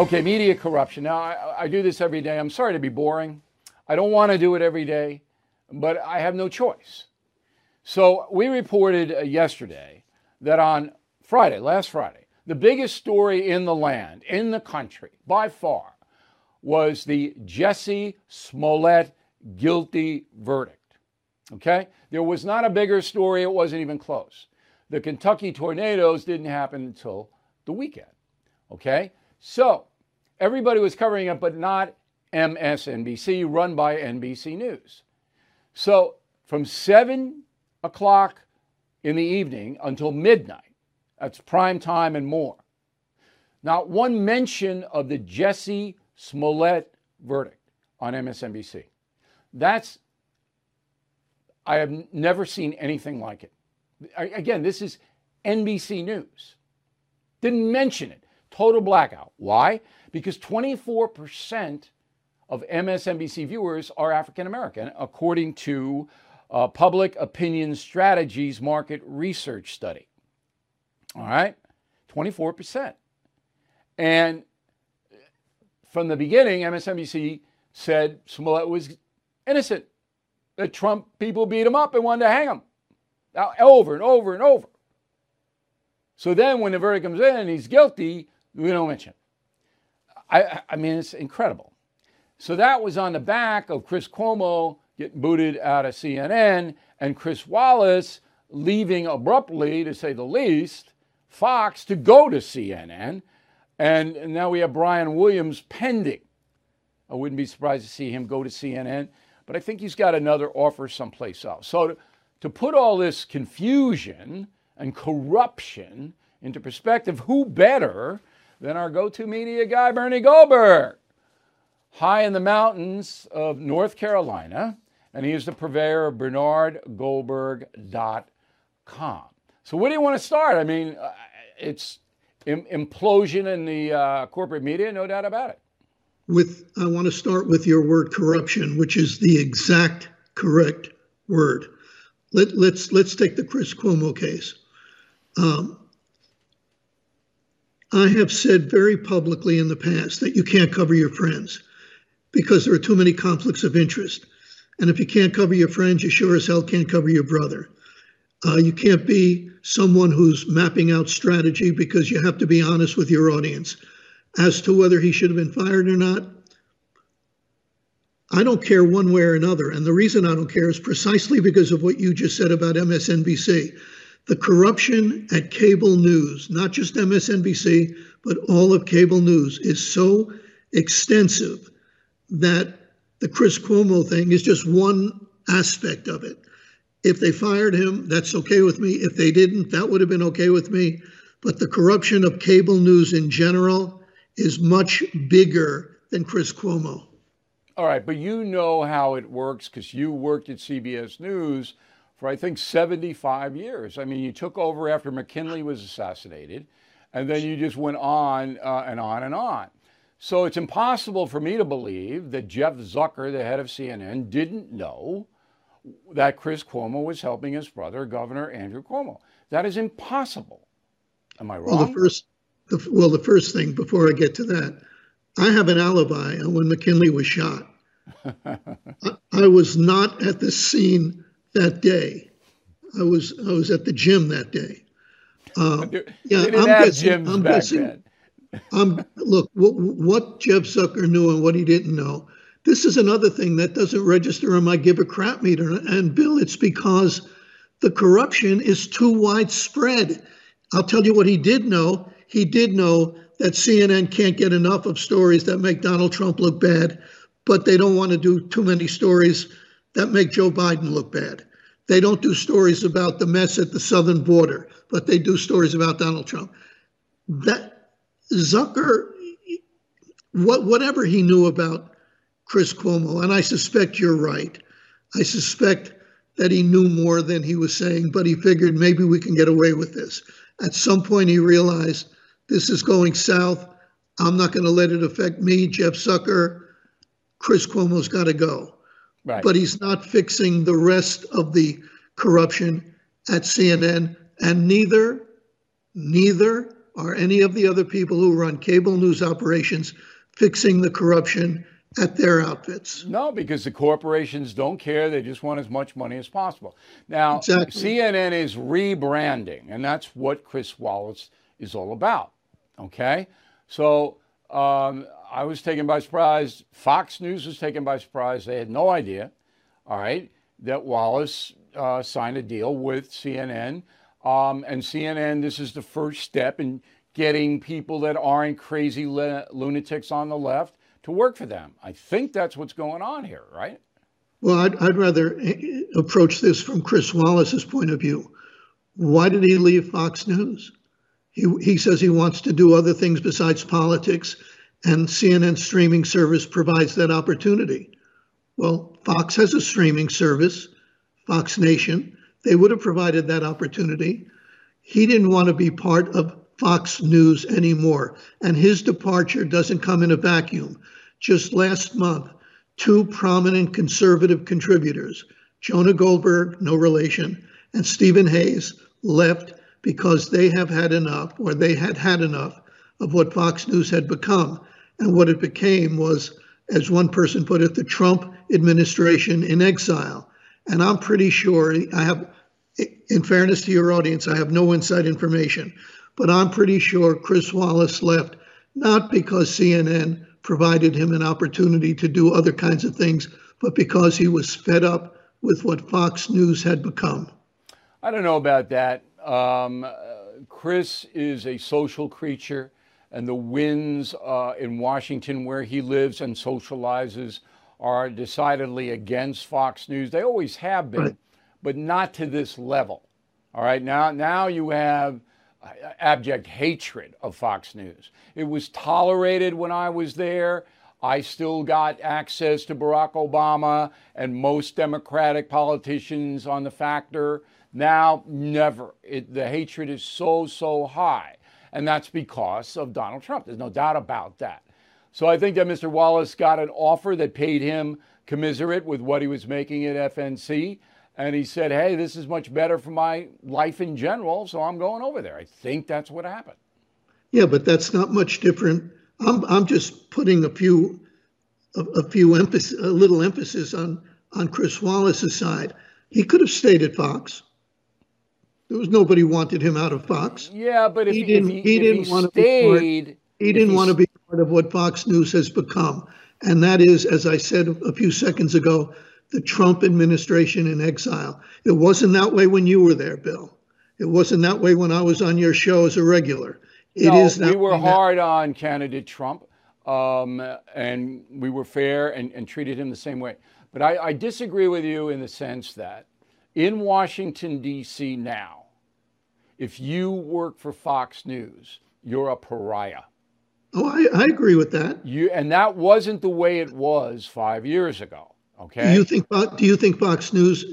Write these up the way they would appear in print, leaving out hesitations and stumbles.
Okay, media corruption. Now, I do this every day. I'm sorry to be boring. I don't want to do it every day, but I have no choice. So we reported yesterday that on Friday, last Friday, the biggest story in the land, in the country, by far, was the Jussie Smollett guilty verdict. Okay? There was not a bigger story. It wasn't even close. The Kentucky tornadoes didn't happen until the weekend. Okay? So everybody was covering it, but not MSNBC, run by NBC News. So from 7 o'clock in the evening until midnight, that's prime time and more, not one mention of the Jussie Smollett verdict on MSNBC. I have never seen anything like it. Again, this is NBC News. Didn't mention it. Total blackout. Why? Because 24% of MSNBC viewers are African American, according to Public Opinion Strategies market research study. All right? 24%. And from the beginning, MSNBC said Smollett was innocent. The Trump people beat him up and wanted to hang him. Now, over and over and over. So then when the verdict comes in and he's guilty, we don't mention it. I mean, it's incredible. So that was on the back of Chris Cuomo getting booted out of CNN and Chris Wallace leaving abruptly, to say the least, Fox to go to CNN. And now we have Brian Williams pending. I wouldn't be surprised to see him go to CNN. But I think he's got another offer someplace else. So to put all this confusion and corruption into perspective, who better than our go-to media guy, Bernie Goldberg, high in the mountains of North Carolina, and he is the purveyor of bernardgoldberg.com. So where do you want to start? I mean, it's implosion in the corporate media, no doubt about it. I want to start with your word corruption, which is the exact correct word. Let's take the Chris Cuomo case. I have said very publicly in the past that you can't cover your friends because there are too many conflicts of interest. And if you can't cover your friends, you sure as hell can't cover your brother. You can't be someone who's mapping out strategy because you have to be honest with your audience. As to whether he should have been fired or not, I don't care one way or another. And the reason I don't care is precisely because of what you just said about MSNBC. The corruption at cable news, not just MSNBC, but all of cable news, is so extensive that the Chris Cuomo thing is just one aspect of it. If they fired him, that's okay with me. If they didn't, that would have been okay with me. But the corruption of cable news in general is much bigger than Chris Cuomo. All right, but you know how it works because you worked at CBS News for, I think, 75 years. I mean, you took over after McKinley was assassinated, and then you just went on and on and on. So it's impossible for me to believe that Jeff Zucker, the head of CNN, didn't know that Chris Cuomo was helping his brother, Governor Andrew Cuomo. That is impossible. Am I wrong? Well, the first thing, before I get to that, I have an alibi on when McKinley was shot. I was not at the scene that day. I was at the gym that day. Yeah, I'm guessing. I'm guessing. Look, what Jeff Zucker knew and what he didn't know. This is another thing that doesn't register on my give a crap meter. And Bill, it's because the corruption is too widespread. I'll tell you what he did know. He did know that CNN can't get enough of stories that make Donald Trump look bad, but they don't want to do too many stories that make Joe Biden look bad. They don't do stories about the mess at the southern border, but they do stories about Donald Trump. That Zucker, whatever he knew about Chris Cuomo, and I suspect you're right. I suspect that he knew more than he was saying, but he figured maybe we can get away with this. At some point he realized, this is going south. I'm not going to let it affect me, Jeff Zucker. Chris Cuomo's got to go. Right. But he's not fixing the rest of the corruption at CNN, and neither are any of the other people who run cable news operations fixing the corruption at their outfits? No, because the corporations don't care. They just want as much money as possible. Now, exactly. CNN is rebranding, and that's what Chris Wallace is all about. Okay? So I was taken by surprise. Fox News was taken by surprise. They had no idea, all right, that Wallace signed a deal with CNN. And CNN, this is the first step in getting people that aren't crazy lunatics on the left to work for them. I think that's what's going on here, right? Well, I'd rather approach this from Chris Wallace's point of view. Why did he leave Fox News? He says he wants to do other things besides politics, and CNN's streaming service provides that opportunity. Well, Fox has a streaming service, Fox Nation. They would have provided that opportunity. He didn't want to be part of Fox News anymore, and his departure doesn't come in a vacuum. Just last month, two prominent conservative contributors, Jonah Goldberg, no relation, and Stephen Hayes, left because they have had enough, or they had had enough of what Fox News had become. And what it became was, as one person put it, the Trump administration in exile. And I'm pretty sure, I have, in fairness to your audience, I have no inside information, but I'm pretty sure Chris Wallace left not because CNN provided him an opportunity to do other kinds of things, but because he was fed up with what Fox News had become. I don't know about that. Chris is a social creature, and the winds in Washington where he lives and socializes are decidedly against Fox News. They always have been, right, but not to this level. All right, now you have abject hatred of Fox News. It was tolerated when I was there. I still got access to Barack Obama and most Democratic politicians on the Factor. Now, never. The hatred is so high. And that's because of Donald Trump. There's no doubt about that. So I think that Mr. Wallace got an offer that paid him commensurate with what he was making at FNC. And he said, hey, this is much better for my life in general, so I'm going over there. I think that's what happened. Yeah, but that's not much different. I'm just putting a little emphasis on Chris Wallace's side. He could have stayed at Fox. There was nobody wanted him out of Fox. Yeah, but if he didn't want to be part of what Fox News has become. And that is, as I said a few seconds ago, the Trump administration in exile. It wasn't that way when you were there, Bill. It wasn't that way when I was on your show as a regular. We were hard on candidate Trump, and we were fair and treated him the same way. But I disagree with you in the sense that in Washington, D.C. now, if you work for Fox News, you're a pariah. Oh, I agree with that. And that wasn't the way it was 5 years ago. Okay. Do you think Fox News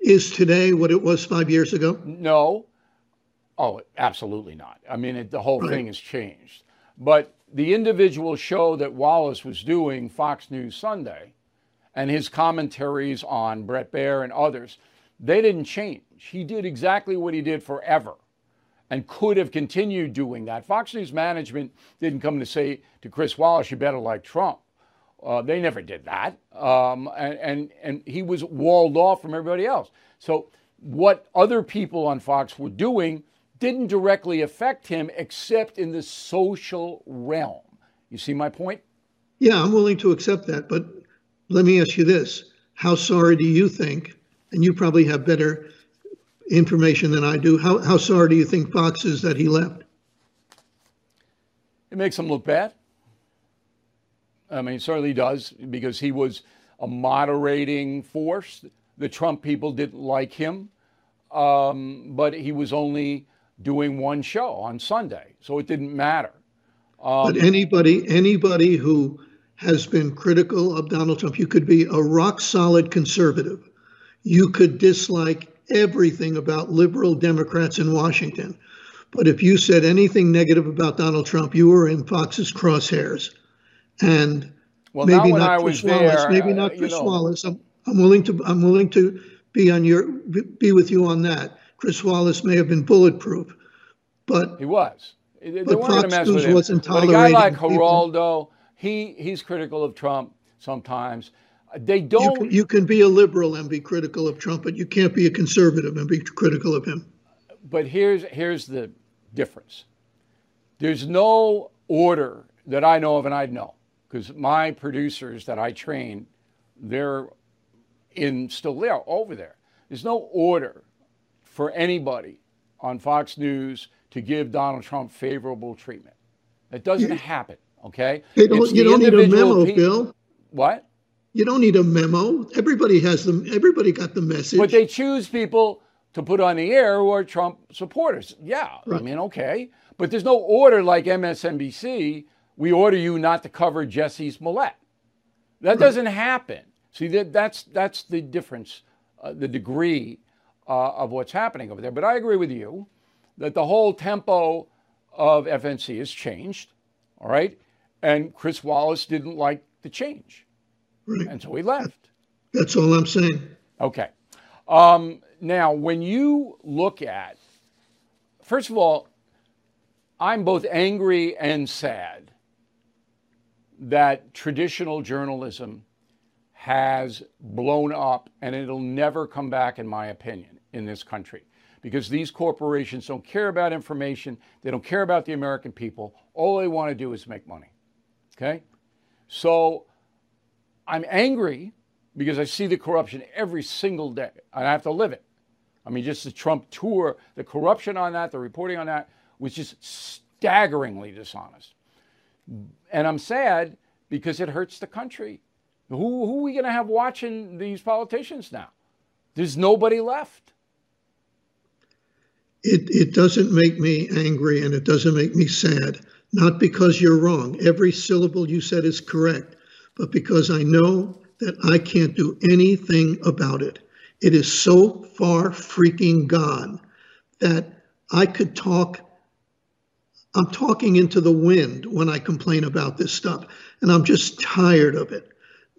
is today what it was 5 years ago? No. Oh, absolutely not. I mean, the whole thing has changed. But the individual show that Wallace was doing, Fox News Sunday, and his commentaries on Bret Baier and others, they didn't change. He did exactly what he did forever and could have continued doing that. Fox News management didn't come to say to Chris Wallace, you better like Trump. They never did that, and he was walled off from everybody else. So what other people on Fox were doing didn't directly affect him except in the social realm. You see my point? Yeah, I'm willing to accept that, but let me ask you this. How sorry do you think, and you probably have better information than I do, how sorry do you think Fox is that he left? It makes him look bad. I mean, it certainly does, because he was a moderating force. The Trump people didn't like him, but he was only doing one show on Sunday, so it didn't matter. But anybody who has been critical of Donald Trump, you could be a rock-solid conservative. You could dislike everything about liberal Democrats in Washington. But if you said anything negative about Donald Trump, you were in Fox's crosshairs. And well, maybe not Chris Wallace. Maybe not Chris Wallace. I'm willing to be with you on that. Chris Wallace may have been bulletproof, but he was. They weren't going to mess with him. But a guy like Geraldo, he's critical of Trump sometimes. They don't. You can be a liberal and be critical of Trump, but you can't be a conservative and be critical of him. But here's the difference. There's no order that I know of, and I know because my producers that I train, they're still there over there. There's no order for anybody on Fox News to give Donald Trump favorable treatment. That doesn't happen. Okay. You don't need a memo, Bill. What? You don't need a memo. Everybody has them. Everybody got the message. But they choose people to put on the air who are Trump supporters. Yeah. Right. I mean, okay. But there's no order like MSNBC. We order you not to cover Jussie Smollett. That doesn't happen. See, that's the difference, the degree of what's happening over there. But I agree with you that the whole tempo of FNC has changed. All right. And Chris Wallace didn't like the change. Right. And so he left. That's all I'm saying. Okay. Now, when you look at, first of all, I'm both angry and sad that traditional journalism has blown up, and it'll never come back, in my opinion, in this country, because these corporations don't care about information. They don't care about the American people. All they want to do is make money. Okay? So I'm angry because I see the corruption every single day, and I have to live it. I mean, just the Trump tour, the corruption on that, the reporting on that, was just staggeringly dishonest. And I'm sad because it hurts the country. Who are we going to have watching these politicians now? There's nobody left. It doesn't make me angry, and it doesn't make me sad. Not because you're wrong. Every syllable you said is correct, but because I know that I can't do anything about it. It is so far freaking gone that I could talk. I'm talking into the wind when I complain about this stuff, and I'm just tired of it.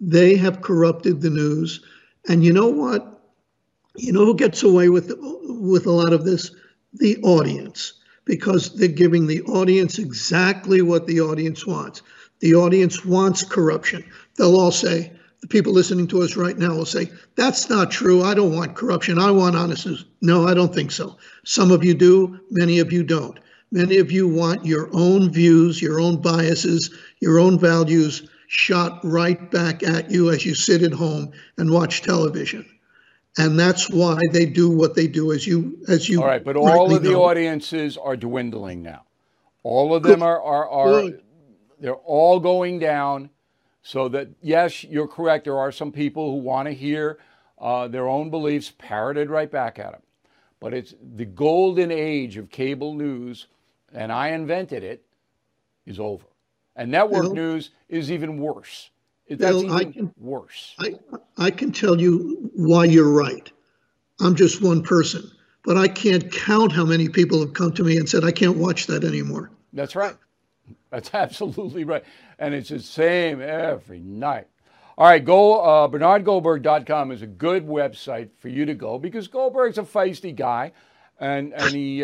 They have corrupted the news, and you know what? You know who gets away with a lot of this? The audience, because they're giving the audience exactly what the audience wants. The audience wants corruption. They'll all say, the people listening to us right now will say, that's not true. I don't want corruption. I want honest news. No, I don't think so. Some of you do. Many of you don't. Many of you want your own views, your own biases, your own values shot right back at you as you sit at home and watch television. And that's why they do what they do, as you. All right, but all of the audiences are dwindling now. All of them are they're all going down, so that, yes, you're correct. There are some people who want to hear their own beliefs parroted right back at them. But it's the golden age of cable news, and I invented it, is over. And network news is even worse. That's even worse. I can tell you why you're right. I'm just one person. But I can't count how many people have come to me and said, I can't watch that anymore. That's right. That's absolutely right. And it's the same every night. All right, go bernardgoldberg.com is a good website for you to go, because Goldberg's a feisty guy, and he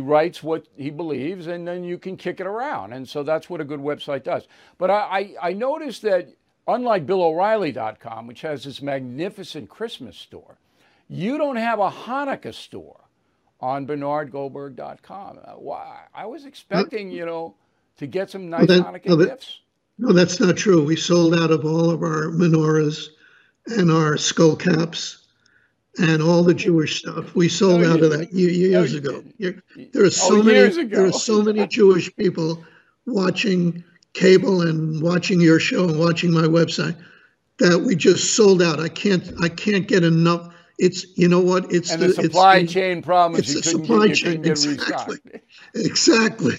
writes what he believes, and then you can kick it around. And so that's what a good website does. But I noticed that unlike BillO'Reilly.com, which has this magnificent Christmas store, you don't have a Hanukkah store on bernardgoldberg.com. Why? I was expecting, to get some nice Hanukkah gifts. No, that's not true. We sold out of all of our menorahs and our skull caps and all the Jewish stuff. We sold out of that years ago. There are so many Jewish people watching cable and watching your show and watching my website that we just sold out. I can't get enough. It's, you know what? It's and the supply it's, chain problem. It's the supply chain. Exactly.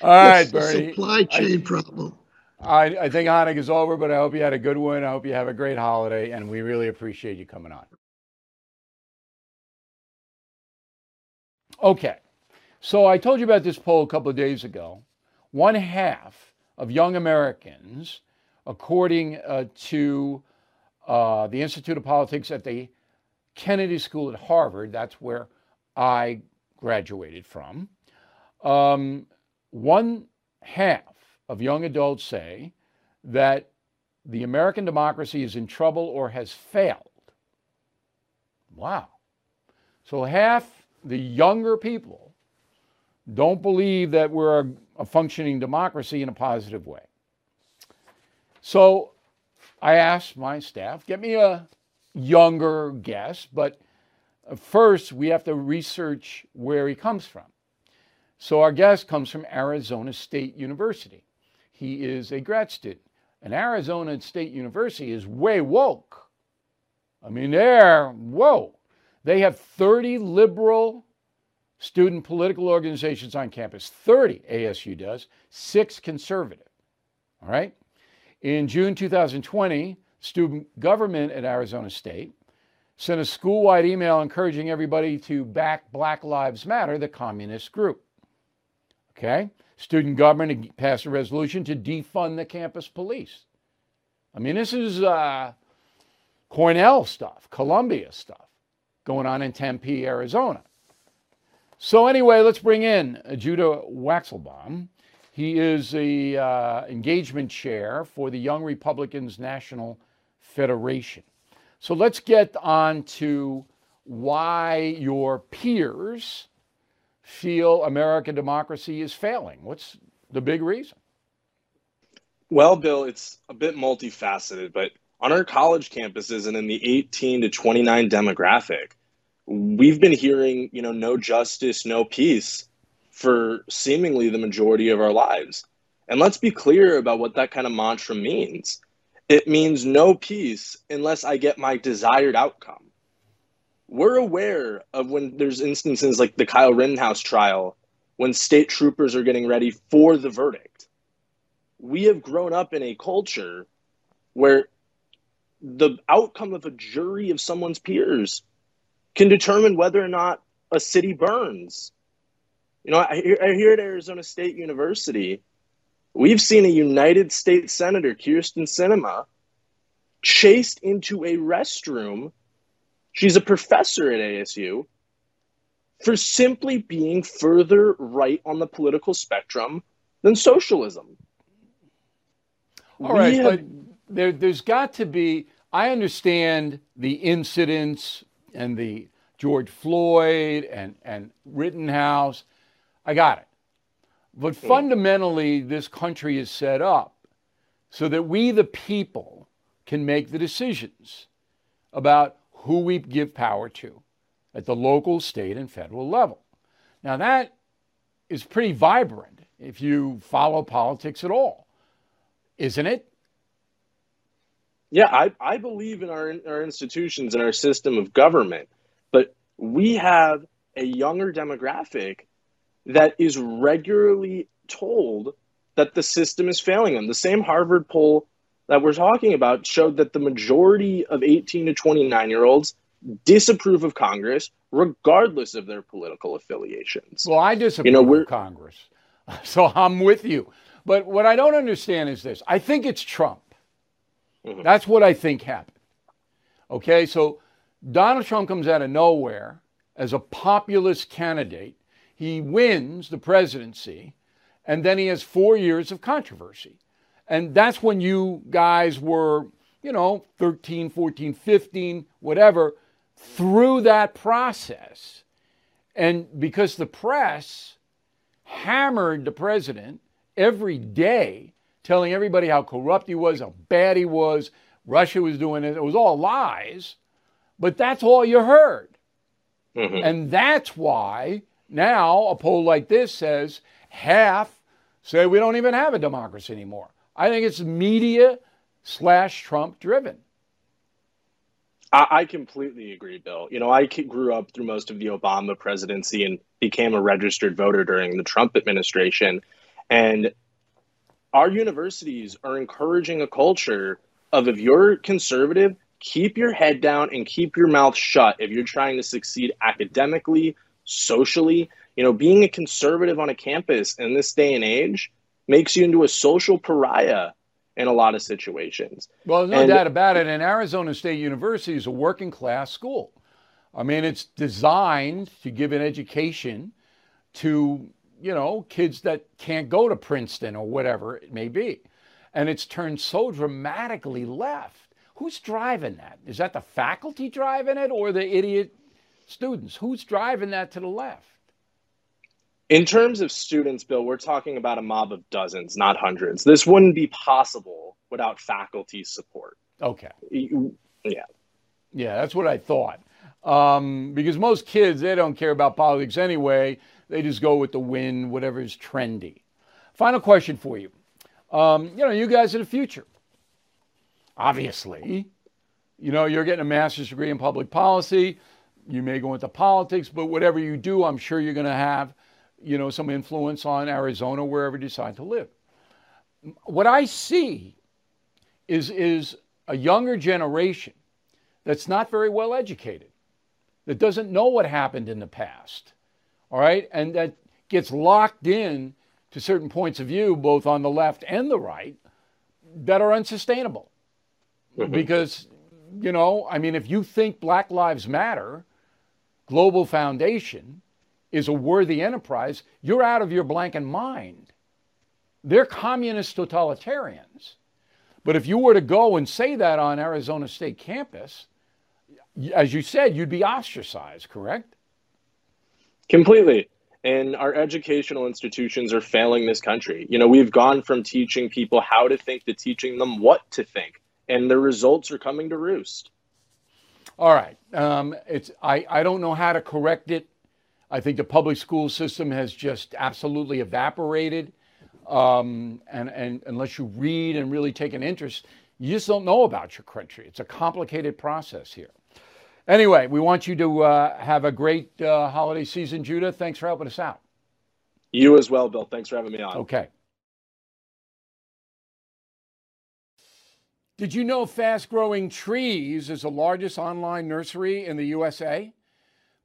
All right, Bernie. Supply chain problem. I think Hanukkah is over, but I hope you had a good one. I hope you have a great holiday, and we really appreciate you coming on. Okay, so I told you about this poll a couple of days ago. 1/2 of young Americans, according to the Institute of Politics at the Kennedy School at Harvard, that's where I graduated from, One half of young adults say that the American democracy is in trouble or has failed. Wow. So half the younger people don't believe that we're a functioning democracy in a positive way. So I asked my staff, get me a younger guest, but first we have to research where he comes from. So our guest comes from Arizona State University. He is a grad student. And Arizona State University is way woke. I mean, they're woke. They have 30 liberal student political organizations on campus. 30, ASU does, 6 conservative. All right? In June 2020, student government at Arizona State sent a school-wide email encouraging everybody to back Black Lives Matter, the communist group. Okay? Student government passed a resolution to defund the campus police. I mean, this is Cornell stuff, Columbia stuff going on in Tempe, Arizona. So anyway, let's bring in Judah Waxelbaum. He is the engagement chair for the Young Republicans National Federation. So let's get on to why your peers feel American democracy is failing. What's the big reason? Well, Bill, it's a bit multifaceted, but on our college campuses and in the 18 to 29 demographic, we've been hearing, you know, no justice, no peace for seemingly the majority of our lives. And let's be clear about what that kind of mantra means. It means no peace unless I get my desired outcome. We're aware of when there's instances like the Kyle Rittenhouse trial, when state troopers are getting ready for the verdict. We have grown up in a culture where the outcome of a jury of someone's peers can determine whether or not a city burns. You know, here at Arizona State University, we've seen a United States Senator, Kirsten Sinema, chased into a restroom. She's a professor at ASU, for simply being further right on the political spectrum than socialism. All right, but there's got to be, I understand the incidents and the George Floyd and Rittenhouse. I got it. But fundamentally, this country is set up so that we, the people, can make the decisions about who we give power to at the local, state, and federal level. Now, that is pretty vibrant if you follow politics at all, isn't it? Yeah, I believe in our institutions and our system of government, but we have a younger demographic that is regularly told that the system is failing them. The same Harvard poll that we're talking about showed that the majority of 18 to 29-year-olds disapprove of Congress, regardless of their political affiliations. Well, I disapprove of Congress, so I'm with you. But what I don't understand is this. I think it's Trump. Mm-hmm. That's what I think happened. Okay, so Donald Trump comes out of nowhere as a populist candidate. He wins the presidency, and then he has 4 years of controversy. And that's when you guys were, 13, 14, 15, whatever, through that process. And because the press hammered the president every day, telling everybody how corrupt he was, how bad he was, Russia was doing it. It was all lies. But that's all you heard. Mm-hmm. And that's why now a poll like this says half say we don't even have a democracy anymore. I think it's media/Trump driven. I completely agree, Bill. I grew up through most of the Obama presidency and became a registered voter during the Trump administration. And our universities are encouraging a culture of, if you're conservative, keep your head down and keep your mouth shut if you're trying to succeed academically, socially. Being a conservative on a campus in this day and age makes you into a social pariah in a lot of situations. Well, there's no doubt about it. And Arizona State University is a working class school. I mean, it's designed to give an education to you know, kids that can't go to Princeton or whatever it may be. And it's turned so dramatically left. Who's driving that? Is that the faculty driving it or the idiot students? Who's driving that to the left? In terms of students, Bill, we're talking about a mob of dozens, not hundreds. This wouldn't be possible without faculty support. Okay. Yeah. Yeah, that's what I thought. Because most kids, they don't care about politics anyway. They just go with the wind, whatever is trendy. Final question for you. You know, you guys are the future. Obviously. You know, you're getting a master's degree in public policy. You may go into politics, but whatever you do, I'm sure you're going to have, you know, some influence on Arizona, wherever you decide to live. What I see is a younger generation that's not very well educated, that doesn't know what happened in the past, all right, and that gets locked in to certain points of view, both on the left and the right, that are unsustainable. Mm-hmm. Because, you know, I mean, if you think Black Lives Matter, Global Foundation, is a worthy enterprise, you're out of your blanket mind. They're communist totalitarians. But if you were to go and say that on Arizona State campus, as you said, you'd be ostracized, correct? Completely. And our educational institutions are failing this country. You know, we've gone from teaching people how to think to teaching them what to think. And the results are coming to roost. All right. I don't know how to correct it. I think the public school system has just absolutely evaporated. And unless you read and really take an interest, you just don't know about your country. It's a complicated process here. Anyway, we want you to have a great holiday season, Judah. Thanks for helping us out. You as well, Bill. Thanks for having me on. Okay. Did you know Fast Growing Trees is the largest online nursery in the USA?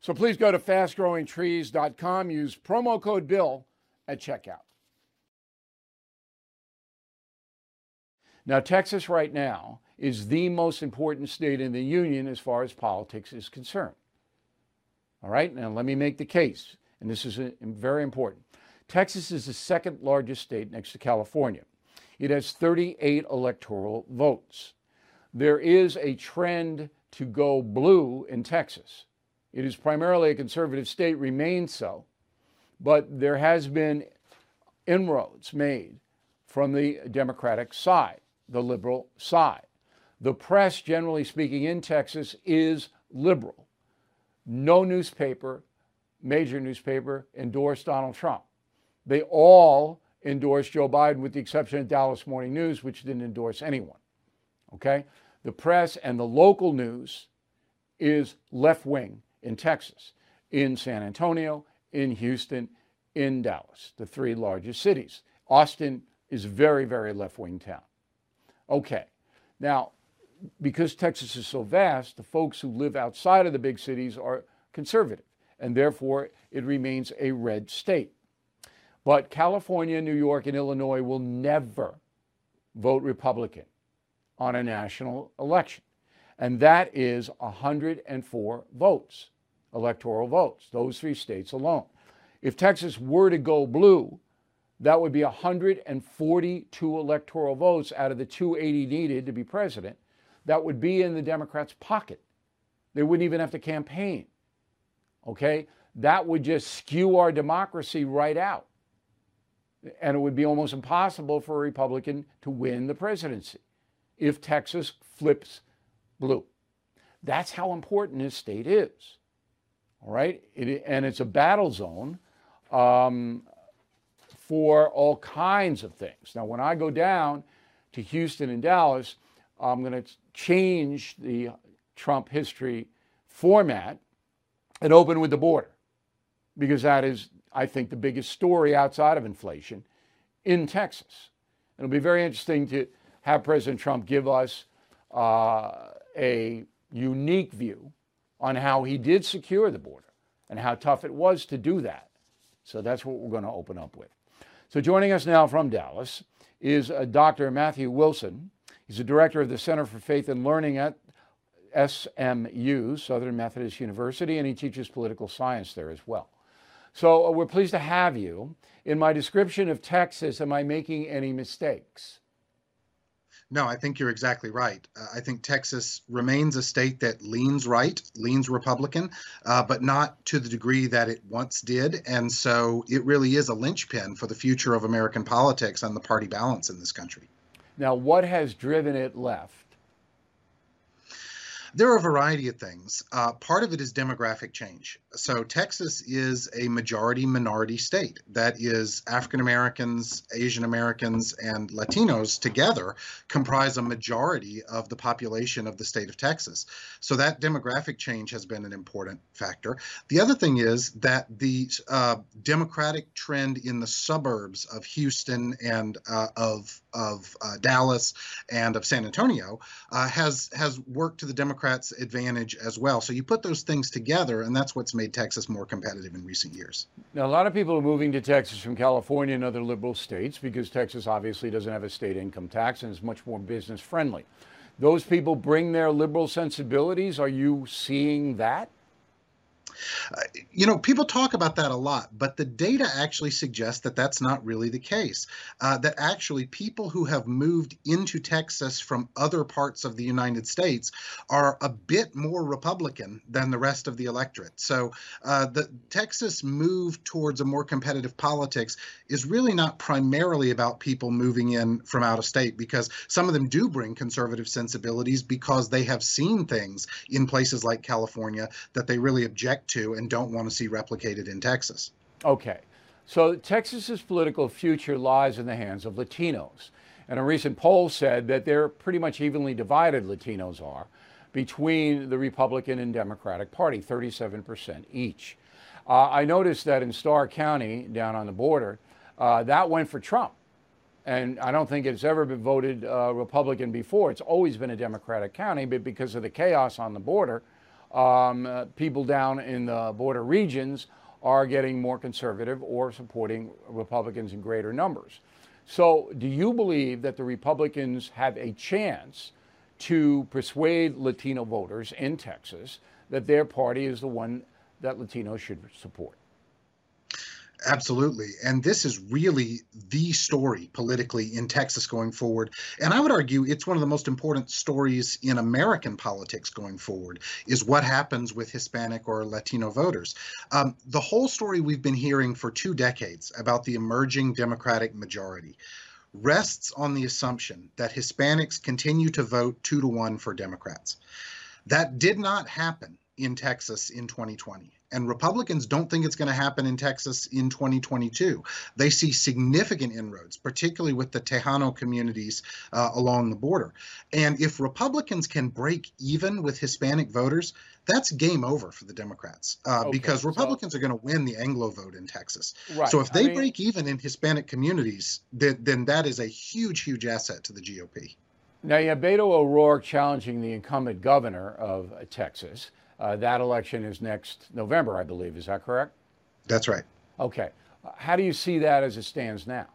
So please go to fastgrowingtrees.com, use promo code BILL at checkout. Now, Texas right now is the most important state in the union as far as politics is concerned. All right, now let me make the case, and this is very important. Texas is the second largest state next to California. It has 38 electoral votes. There is a trend to go blue in Texas. It is primarily a conservative state, remains so, but there has been inroads made from the Democratic side, the liberal side. The press, generally speaking, in Texas is liberal. No newspaper, major newspaper, endorsed Donald Trump. They all endorsed Joe Biden with the exception of Dallas Morning News, which didn't endorse anyone, okay? The press and the local news is left-wing. In Texas, in San Antonio, in Houston, in Dallas, the three largest cities. Austin is a very, very left-wing town. Okay, now, because Texas is so vast, the folks who live outside of the big cities are conservative, and therefore it remains a red state. But California, New York, and Illinois will never vote Republican on a national election, and that is 104 votes. Electoral votes, those three states alone. If Texas were to go blue, that would be 142 electoral votes out of the 280 needed to be president. That would be in the Democrats' pocket. They wouldn't even have to campaign, okay? That would just skew our democracy right out. and it would be almost impossible for a Republican to win the presidency if Texas flips blue. That's how important this state is, all right? And it's a battle zone for all kinds of things. Now, when I go down to Houston and Dallas, I'm going to change the Trump history format and open with the border, because that is, I think, the biggest story outside of inflation in Texas. It'll be very interesting to have President Trump give us a unique view on how he did secure the border and how tough it was to do that. So that's what we're going to open up with. So joining us now from Dallas is Dr. Matthew Wilson. He's the director of the Center for Faith and Learning at SMU, Southern Methodist University, and he teaches political science there as well. So we're pleased to have you. In my description of Texas, am I making any mistakes? No, I think you're exactly right. I think Texas remains a state that leans right, leans Republican, but not to the degree that it once did. And so it really is a linchpin for the future of American politics and the party balance in this country. Now, what has driven it left? There are a variety of things. Part of it is demographic change. So Texas is a majority-minority state. That is, African Americans, Asian Americans, and Latinos together comprise a majority of the population of the state of Texas. So that demographic change has been an important factor. The other thing is that the Democratic trend in the suburbs of Houston and of Dallas and of San Antonio has worked to the Democrats' advantage as well. So you put those things together, and that's what's made Texas more competitive in recent years. Now, a lot of people are moving to Texas from California and other liberal states because Texas obviously doesn't have a state income tax and is much more business friendly. Those people bring their liberal sensibilities. Are you seeing that? You know, people talk about that a lot, but the data actually suggests that that's not really the case, that actually people who have moved into Texas from other parts of the United States are a bit more Republican than the rest of the electorate. So the Texas move towards a more competitive politics is really not primarily about people moving in from out of state, because some of them do bring conservative sensibilities because they have seen things in places like California that they really object to and don't want to see replicated in Texas. Okay, so Texas's political future lies in the hands of Latinos. And a recent poll said that they're pretty much evenly divided, Latinos are, between the Republican and Democratic Party, 37% each. I noticed that in Starr County, down on the border, that went for Trump. And I don't think it's ever been voted Republican before. It's always been a Democratic county, but because of the chaos on the border, people down in the border regions are getting more conservative or supporting Republicans in greater numbers. So do you believe that the Republicans have a chance to persuade Latino voters in Texas that their party is the one that Latinos should support? Absolutely. And this is really the story politically in Texas going forward. And I would argue it's one of the most important stories in American politics going forward, is what happens with Hispanic or Latino voters. The whole story we've been hearing for 2 decades about the emerging Democratic majority rests on the assumption that Hispanics continue to vote 2-to-1 for Democrats. That did not happen in Texas in 2020. And Republicans don't think it's going to happen in Texas in 2022. They see significant inroads, particularly with the Tejano communities along the border. And if Republicans can break even with Hispanic voters, that's game over for the Democrats, because Republicans are going to win the Anglo vote in Texas. Right. So if they break even in Hispanic communities, then that is a huge, huge asset to the GOP. Now, you have Beto O'Rourke challenging the incumbent governor of Texas. That election is next November, I believe. Is that correct? That's right. Okay. How do you see that as it stands now?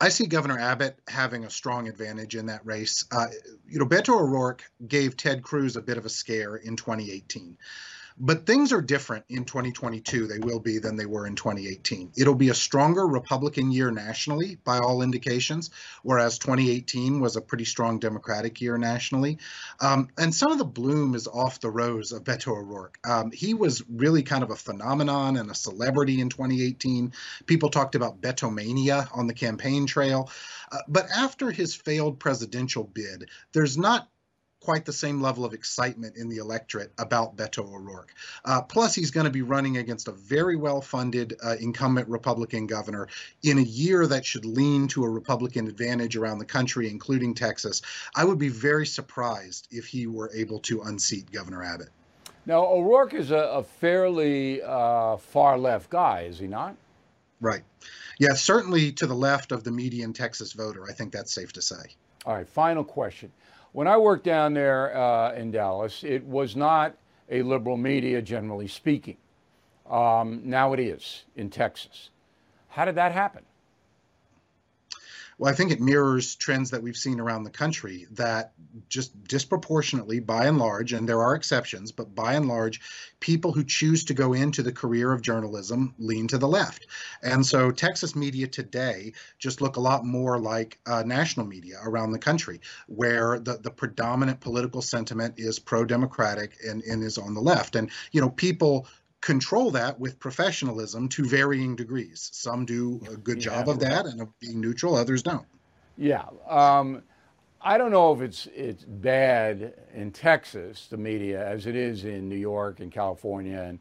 I see Governor Abbott having a strong advantage in that race. You know, Beto O'Rourke gave Ted Cruz a bit of a scare in 2018. But things are different in 2022, they will be, than they were in 2018. It'll be a stronger Republican year nationally, by all indications, whereas 2018 was a pretty strong Democratic year nationally. And some of the bloom is off the rose of Beto O'Rourke. He was really kind of a phenomenon and a celebrity in 2018. People talked about Betomania on the campaign trail. But after his failed presidential bid, there's not quite the same level of excitement in the electorate about Beto O'Rourke. Plus, he's going to be running against a very well-funded incumbent Republican governor in a year that should lean to a Republican advantage around the country, including Texas. I would be very surprised if he were able to unseat Governor Abbott. Now, O'Rourke is a fairly far-left guy, is he not? Right. Yeah, certainly to the left of the median Texas voter. I think that's safe to say. All right, final question. When I worked down there in Dallas, it was not a liberal media, generally speaking. Now it is in Texas. How did that happen? Well, I think it mirrors trends that we've seen around the country that just disproportionately, by and large, and there are exceptions, but by and large, people who choose to go into the career of journalism lean to the left. And so Texas media today just look a lot more like national media around the country, where the predominant political sentiment is pro-democratic and is on the left. And, you know, people control that with professionalism to varying degrees. Some do a good job of that and of being neutral, others don't. Yeah. I don't know if it's bad in Texas, the media, as it is in New York and California,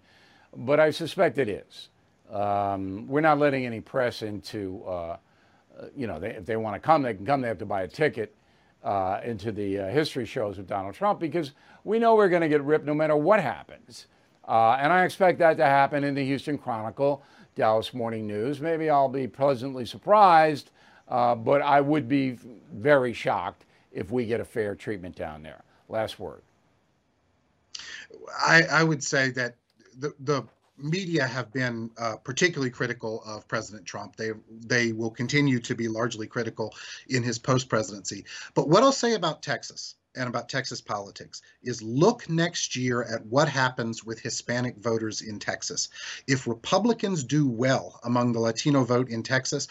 but I suspect it is. We're not letting any press into, you know, if they want to come, they can come. They have to buy a ticket into the history shows of Donald Trump, because we know we're going to get ripped no matter what happens. And I expect that to happen in the Houston Chronicle, Dallas Morning News. Maybe I'll be pleasantly surprised, but I would be very shocked if we get a fair treatment down there. Last word. I would say that the media have been particularly critical of President Trump. They will continue to be largely critical in his post-presidency. But what I'll say about Texas and about Texas politics is look next year at what happens with Hispanic voters in Texas. If Republicans do well among the Latino vote in Texas,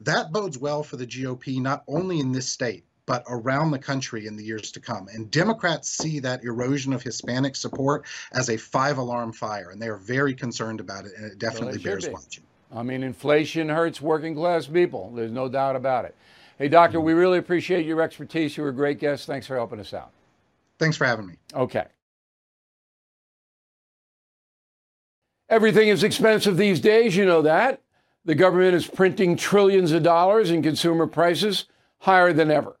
that bodes well for the GOP, not only in this state, but around the country in the years to come. And Democrats see that erosion of Hispanic support as a five-alarm fire, and they are very concerned about it, and it definitely bears watching. I mean, inflation hurts working-class people. There's no doubt about it. Hey, Doctor, we really appreciate your expertise. You were a great guest. Thanks for helping us out. Thanks for having me. Okay. Everything is expensive these days, you know that. The government is printing trillions of dollars and consumer prices higher than ever.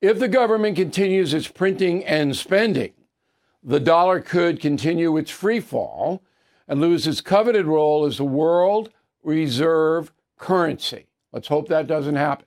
If the government continues its printing and spending, the dollar could continue its free fall and lose its coveted role as the world reserve currency. Let's hope that doesn't happen.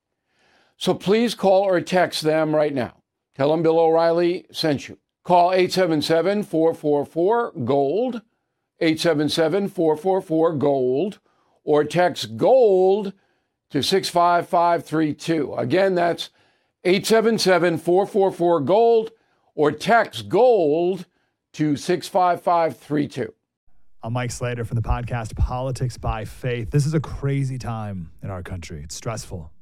So please call or text them right now. Tell them Bill O'Reilly sent you. Call 877-444-GOLD, 877-444-GOLD, or text GOLD to 65532. Again, that's 877-444-GOLD, or text GOLD to 65532. I'm Mike Slater from the podcast Politics by Faith. This is a crazy time in our country. It's stressful.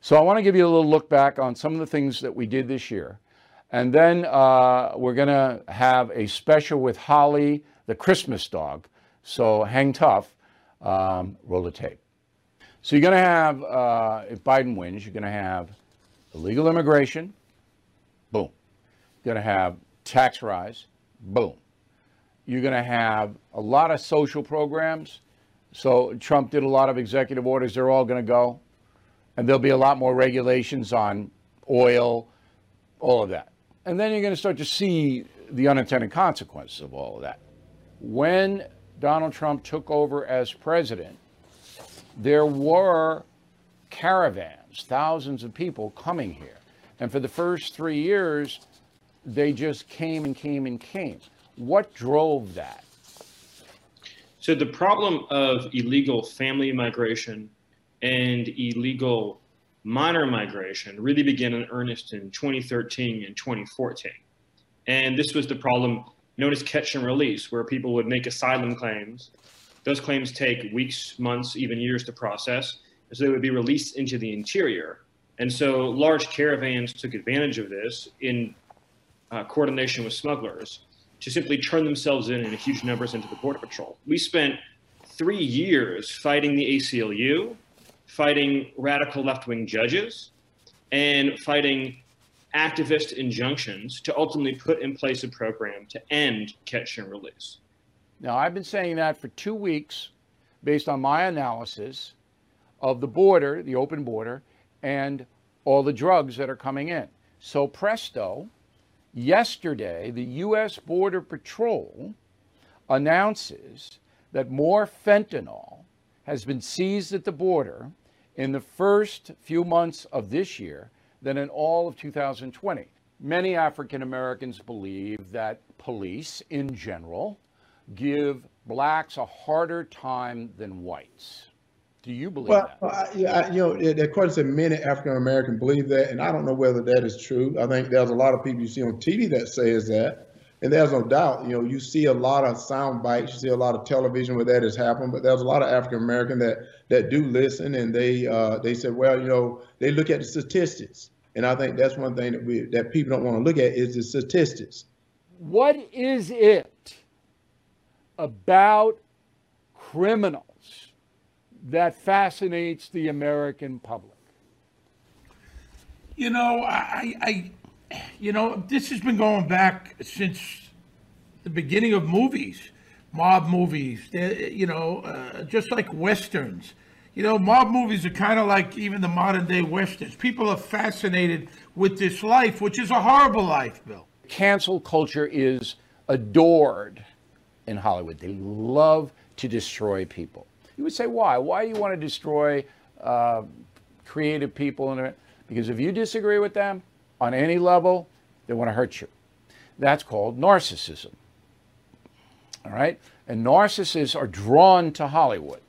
So I want to give you a little look back on some of the things that we did this year. And then we're going to have a special with Holly, the Christmas dog. So hang tough. Roll the tape. So you're going to have, if Biden wins, you're going to have illegal immigration, boom. You're going to have tax rise, boom. You're going to have a lot of social programs. So Trump did a lot of executive orders. They're all going to go. And there'll be a lot more regulations on oil, all of that. And then you're going to start to see the unintended consequences of all of that. When Donald Trump took over as president, there were caravans, thousands of people coming here. And for the first 3 years, they just came and came and came. What drove that? So the problem of illegal family migration and illegal minor migration really began in earnest in 2013 and 2014. And this was the problem known as catch and release, where people would make asylum claims. Those claims take weeks, months, even years to process, and so they would be released into the interior. And so large caravans took advantage of this in coordination with smugglers to simply turn themselves in huge numbers into the Border Patrol. We spent 3 years fighting the ACLU, fighting radical left-wing judges, and fighting activist injunctions to ultimately put in place a program to end catch and release. Now, I've been saying that for 2 weeks based on my analysis of the border, the open border, and all the drugs that are coming in. So presto, yesterday, the U.S. Border Patrol announces that more fentanyl has been seized at the border in the first few months of this year than in all of 2020. Many African Americans believe that police in general give blacks a harder time than whites. Do you believe that? Well, according to many African Americans believe that, and I don't know whether that is true. I think there's a lot of people you see on TV that says that, and there's no doubt. You know, you see a lot of sound bites, you see a lot of television where that has happened, but there's a lot of African Americans that do listen, and they said, well, you know, they look at the statistics, and I think that's one thing that people don't want to look at is the statistics. What is it about criminals that fascinates the American public? You know, this has been going back since the beginning of movies, mob movies, just like Westerns. You know, mob movies are kind of like even the modern day Westerns. People are fascinated with this life, which is a horrible life, Bill. Cancel culture is adored in Hollywood. They love to destroy people. You would say, why? Why do you want to destroy creative people? Because if you disagree with them on any level, they want to hurt you. That's called narcissism. All right? And narcissists are drawn to Hollywood.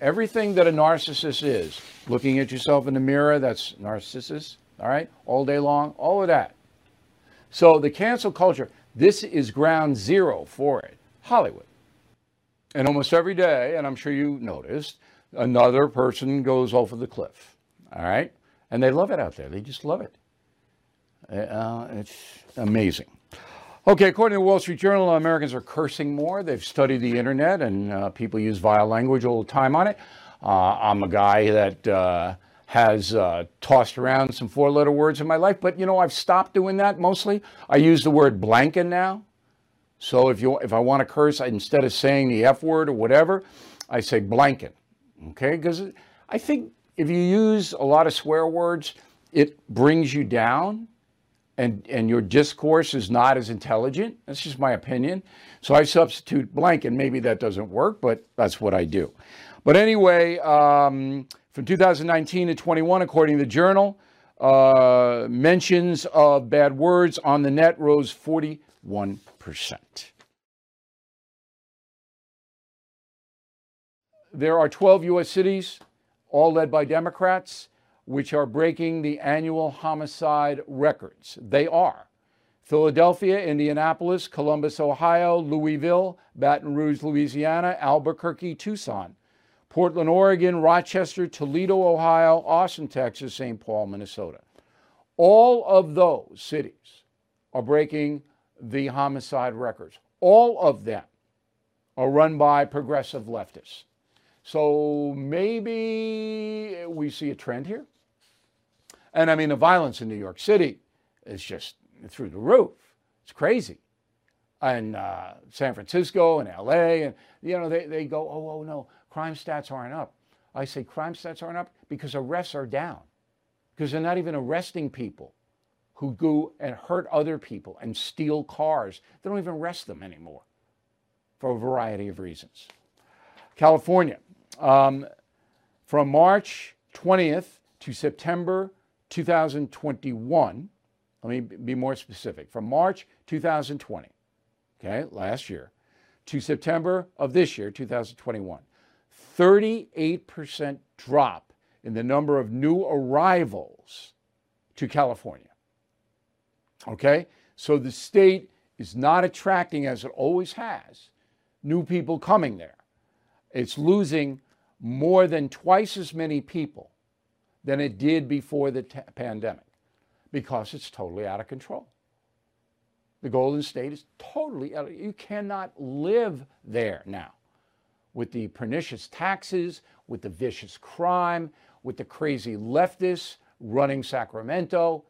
Everything that a narcissist is, looking at yourself in the mirror, that's narcissist, all right? All day long, all of that. So the cancel culture, this is ground zero for it, Hollywood. And almost every day, and I'm sure you noticed, another person goes off of the cliff, all right? And they love it out there. They just love it. It's amazing. Okay, according to the Wall Street Journal, Americans are cursing more. They've studied the internet, and people use vile language all the time on it. I'm a guy that has tossed around some four-letter words in my life, but, you know, I've stopped doing that mostly. I use the word blanca now. So if I want to curse, instead of saying the F word or whatever, I say blanket, okay? Because I think if you use a lot of swear words, it brings you down, and your discourse is not as intelligent. That's just my opinion. So I substitute blanket. Maybe that doesn't work, but that's what I do. But anyway, from 2019 to 21, according to the Journal, mentions of bad words on the net rose 41%. There are 12 U.S. cities, all led by Democrats, which are breaking the annual homicide records. They are Philadelphia, Indianapolis, Columbus, Ohio, Louisville, Baton Rouge, Louisiana, Albuquerque, Tucson, Portland, Oregon, Rochester, Toledo, Ohio, Austin, Texas, St. Paul, Minnesota. All of those cities are breaking the homicide records. All of them are run by progressive leftists. So maybe we see a trend here. And I mean, the violence in New York City is just through the roof. It's crazy. And San Francisco and LA, and you know, they go, oh no, crime stats aren't up. I say crime stats aren't up because arrests are down, because they're not even arresting people who go and hurt other people and steal cars. They don't even arrest them anymore for a variety of reasons. California, from March 20th to September 2021, let me be more specific, from March 2020, okay, last year, to September of this year, 2021, 38% drop in the number of new arrivals to California. Okay, so the state is not attracting, as it always has, new people coming there. It's losing more than twice as many people than it did before the pandemic because it's totally out of control. The Golden State is totally out of, you cannot live there now with the pernicious taxes, with the vicious crime, with the crazy leftists running Sacramento.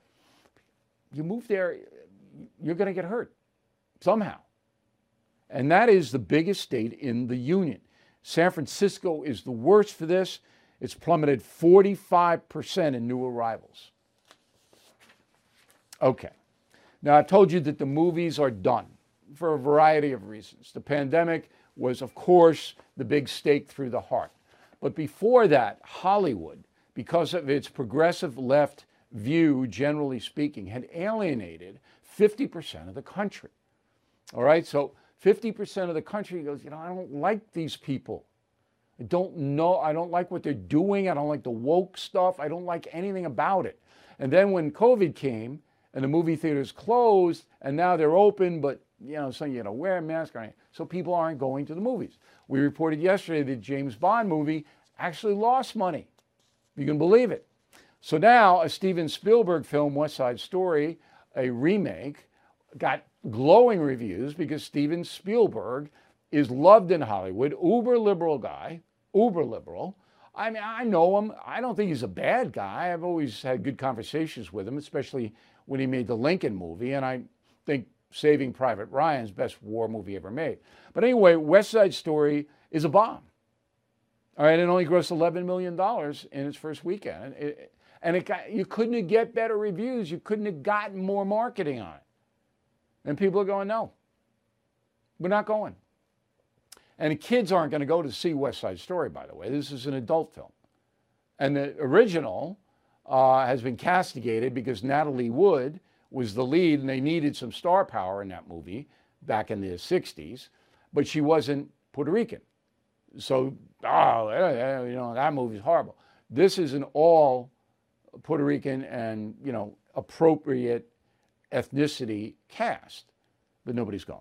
You move there, you're going to get hurt somehow. And that is the biggest state in the union. San Francisco is the worst for this. It's plummeted 45% in new arrivals. Okay. Now, I told you that the movies are done for a variety of reasons. The pandemic was, of course, the big stake through the heart. But before that, Hollywood, because of its progressive left view, generally speaking, had alienated 50% of the country. All right, so 50% of the country goes, you know, I don't like these people. I don't know, I don't like what they're doing. I don't like the woke stuff. I don't like anything about it. And then when COVID came and the movie theaters closed and now they're open, but you know, so you gotta wear a mask or anything, so people aren't going to the movies. We reported yesterday that the James Bond movie actually lost money. You can believe it. So now a Steven Spielberg film, West Side Story, a remake, got glowing reviews because Steven Spielberg is loved in Hollywood, uber-liberal guy, uber-liberal. I mean, I know him. I don't think he's a bad guy. I've always had good conversations with him, especially when he made the Lincoln movie, and I think Saving Private Ryan's best war movie ever made. But anyway, West Side Story is a bomb. All right, it only grossed $11 million in its first weekend. You couldn't get better reviews. You couldn't have gotten more marketing on it. And people are going, no, we're not going. And the kids aren't going to go to see West Side Story, by the way. This is an adult film. And the original has been castigated because Natalie Wood was the lead, and they needed some star power in that movie back in the 60s, but she wasn't Puerto Rican. So, you know, that movie's horrible. This is an all Puerto Rican and, you know, appropriate ethnicity cast, but nobody's gone.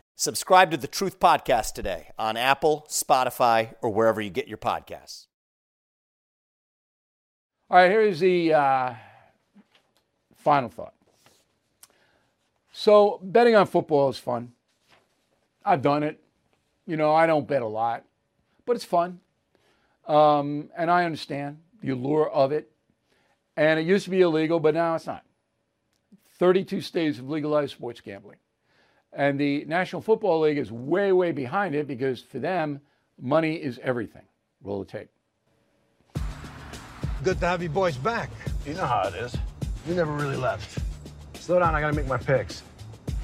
Subscribe to the Truth Podcast today on Apple, Spotify, or wherever you get your podcasts. All right, here's the final thought. So betting on football is fun. I've done it. You know, I don't bet a lot, but it's fun. And I understand the allure of it. And it used to be illegal, but now it's not. 32 states have legalized sports gambling. And the National Football League is way, way behind it because for them, money is everything. Roll the tape. Good to have you boys back. You know how it is. You never really left. Slow down, I gotta make my picks.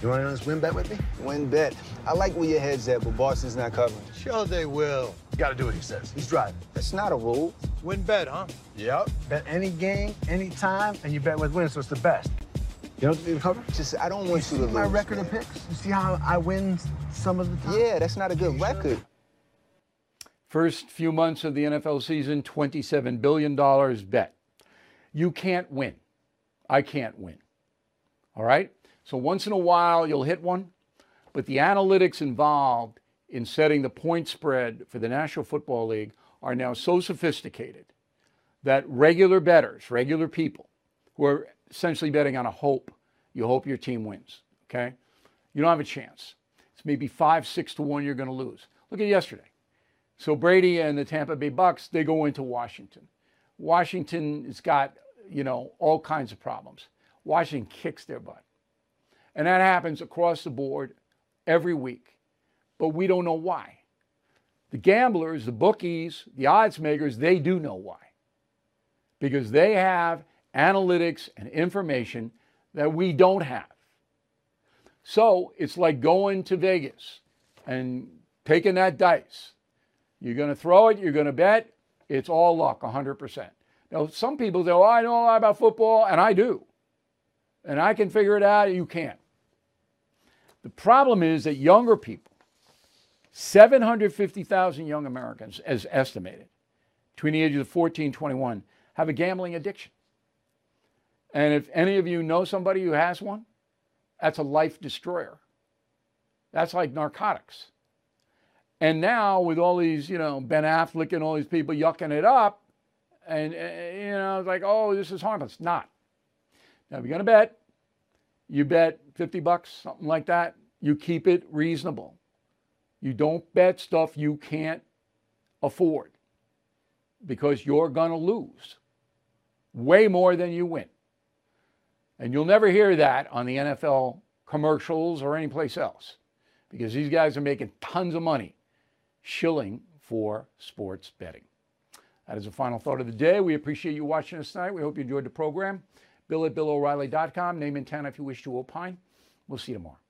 You want to know this win bet with me? Win bet. I like where your head's at, but Boston's not covering. Sure they will. You gotta do what he says. He's driving. That's not a rule. Win bet, huh? Yep. Bet any game, any time, and you bet with win, so it's the best. You don't need to cover? Just, I don't want you to lose, my record of picks? You see how I win some of the time? Yeah, that's not a good record. First few months of the NFL season, $27 billion bet. You can't win. I can't win. All right? So once in a while, you'll hit one. But the analytics involved in setting the point spread for the National Football League are now so sophisticated that regular bettors, regular people, who are essentially betting on a hope, you hope your team wins, okay? You don't have a chance. It's maybe 5-6 to 1 you're going to lose. Look at yesterday. So Brady and the Tampa Bay Bucks, they go into Washington. Washington has got, you know, all kinds of problems. Washington kicks their butt. And that happens across the board every week. But we don't know why. The gamblers, the bookies, the odds makers, they do know why. Because they have analytics and information that we don't have. So it's like going to Vegas and taking that dice. You're going to throw it. You're going to bet. It's all luck, 100%. Now, some people say, oh, I know a lot about football, and I do. And I can figure it out. You can't. The problem is that younger people, 750,000 young Americans, as estimated, between the ages of 14 and 21, have a gambling addiction. And if any of you know somebody who has one, that's a life destroyer. That's like narcotics. And now with all these, you know, Ben Affleck and all these people yucking it up, and, you know, it's like, oh, this is harmless. It's not. Now, if you're going to bet, you bet $50, something like that. You keep it reasonable. You don't bet stuff you can't afford because you're going to lose way more than you win. And you'll never hear that on the NFL commercials or anyplace else because these guys are making tons of money shilling for sports betting. That is the final thought of the day. We appreciate you watching us tonight. We hope you enjoyed the program. Bill at BillO'Reilly.com. Name and town if you wish to opine. We'll see you tomorrow.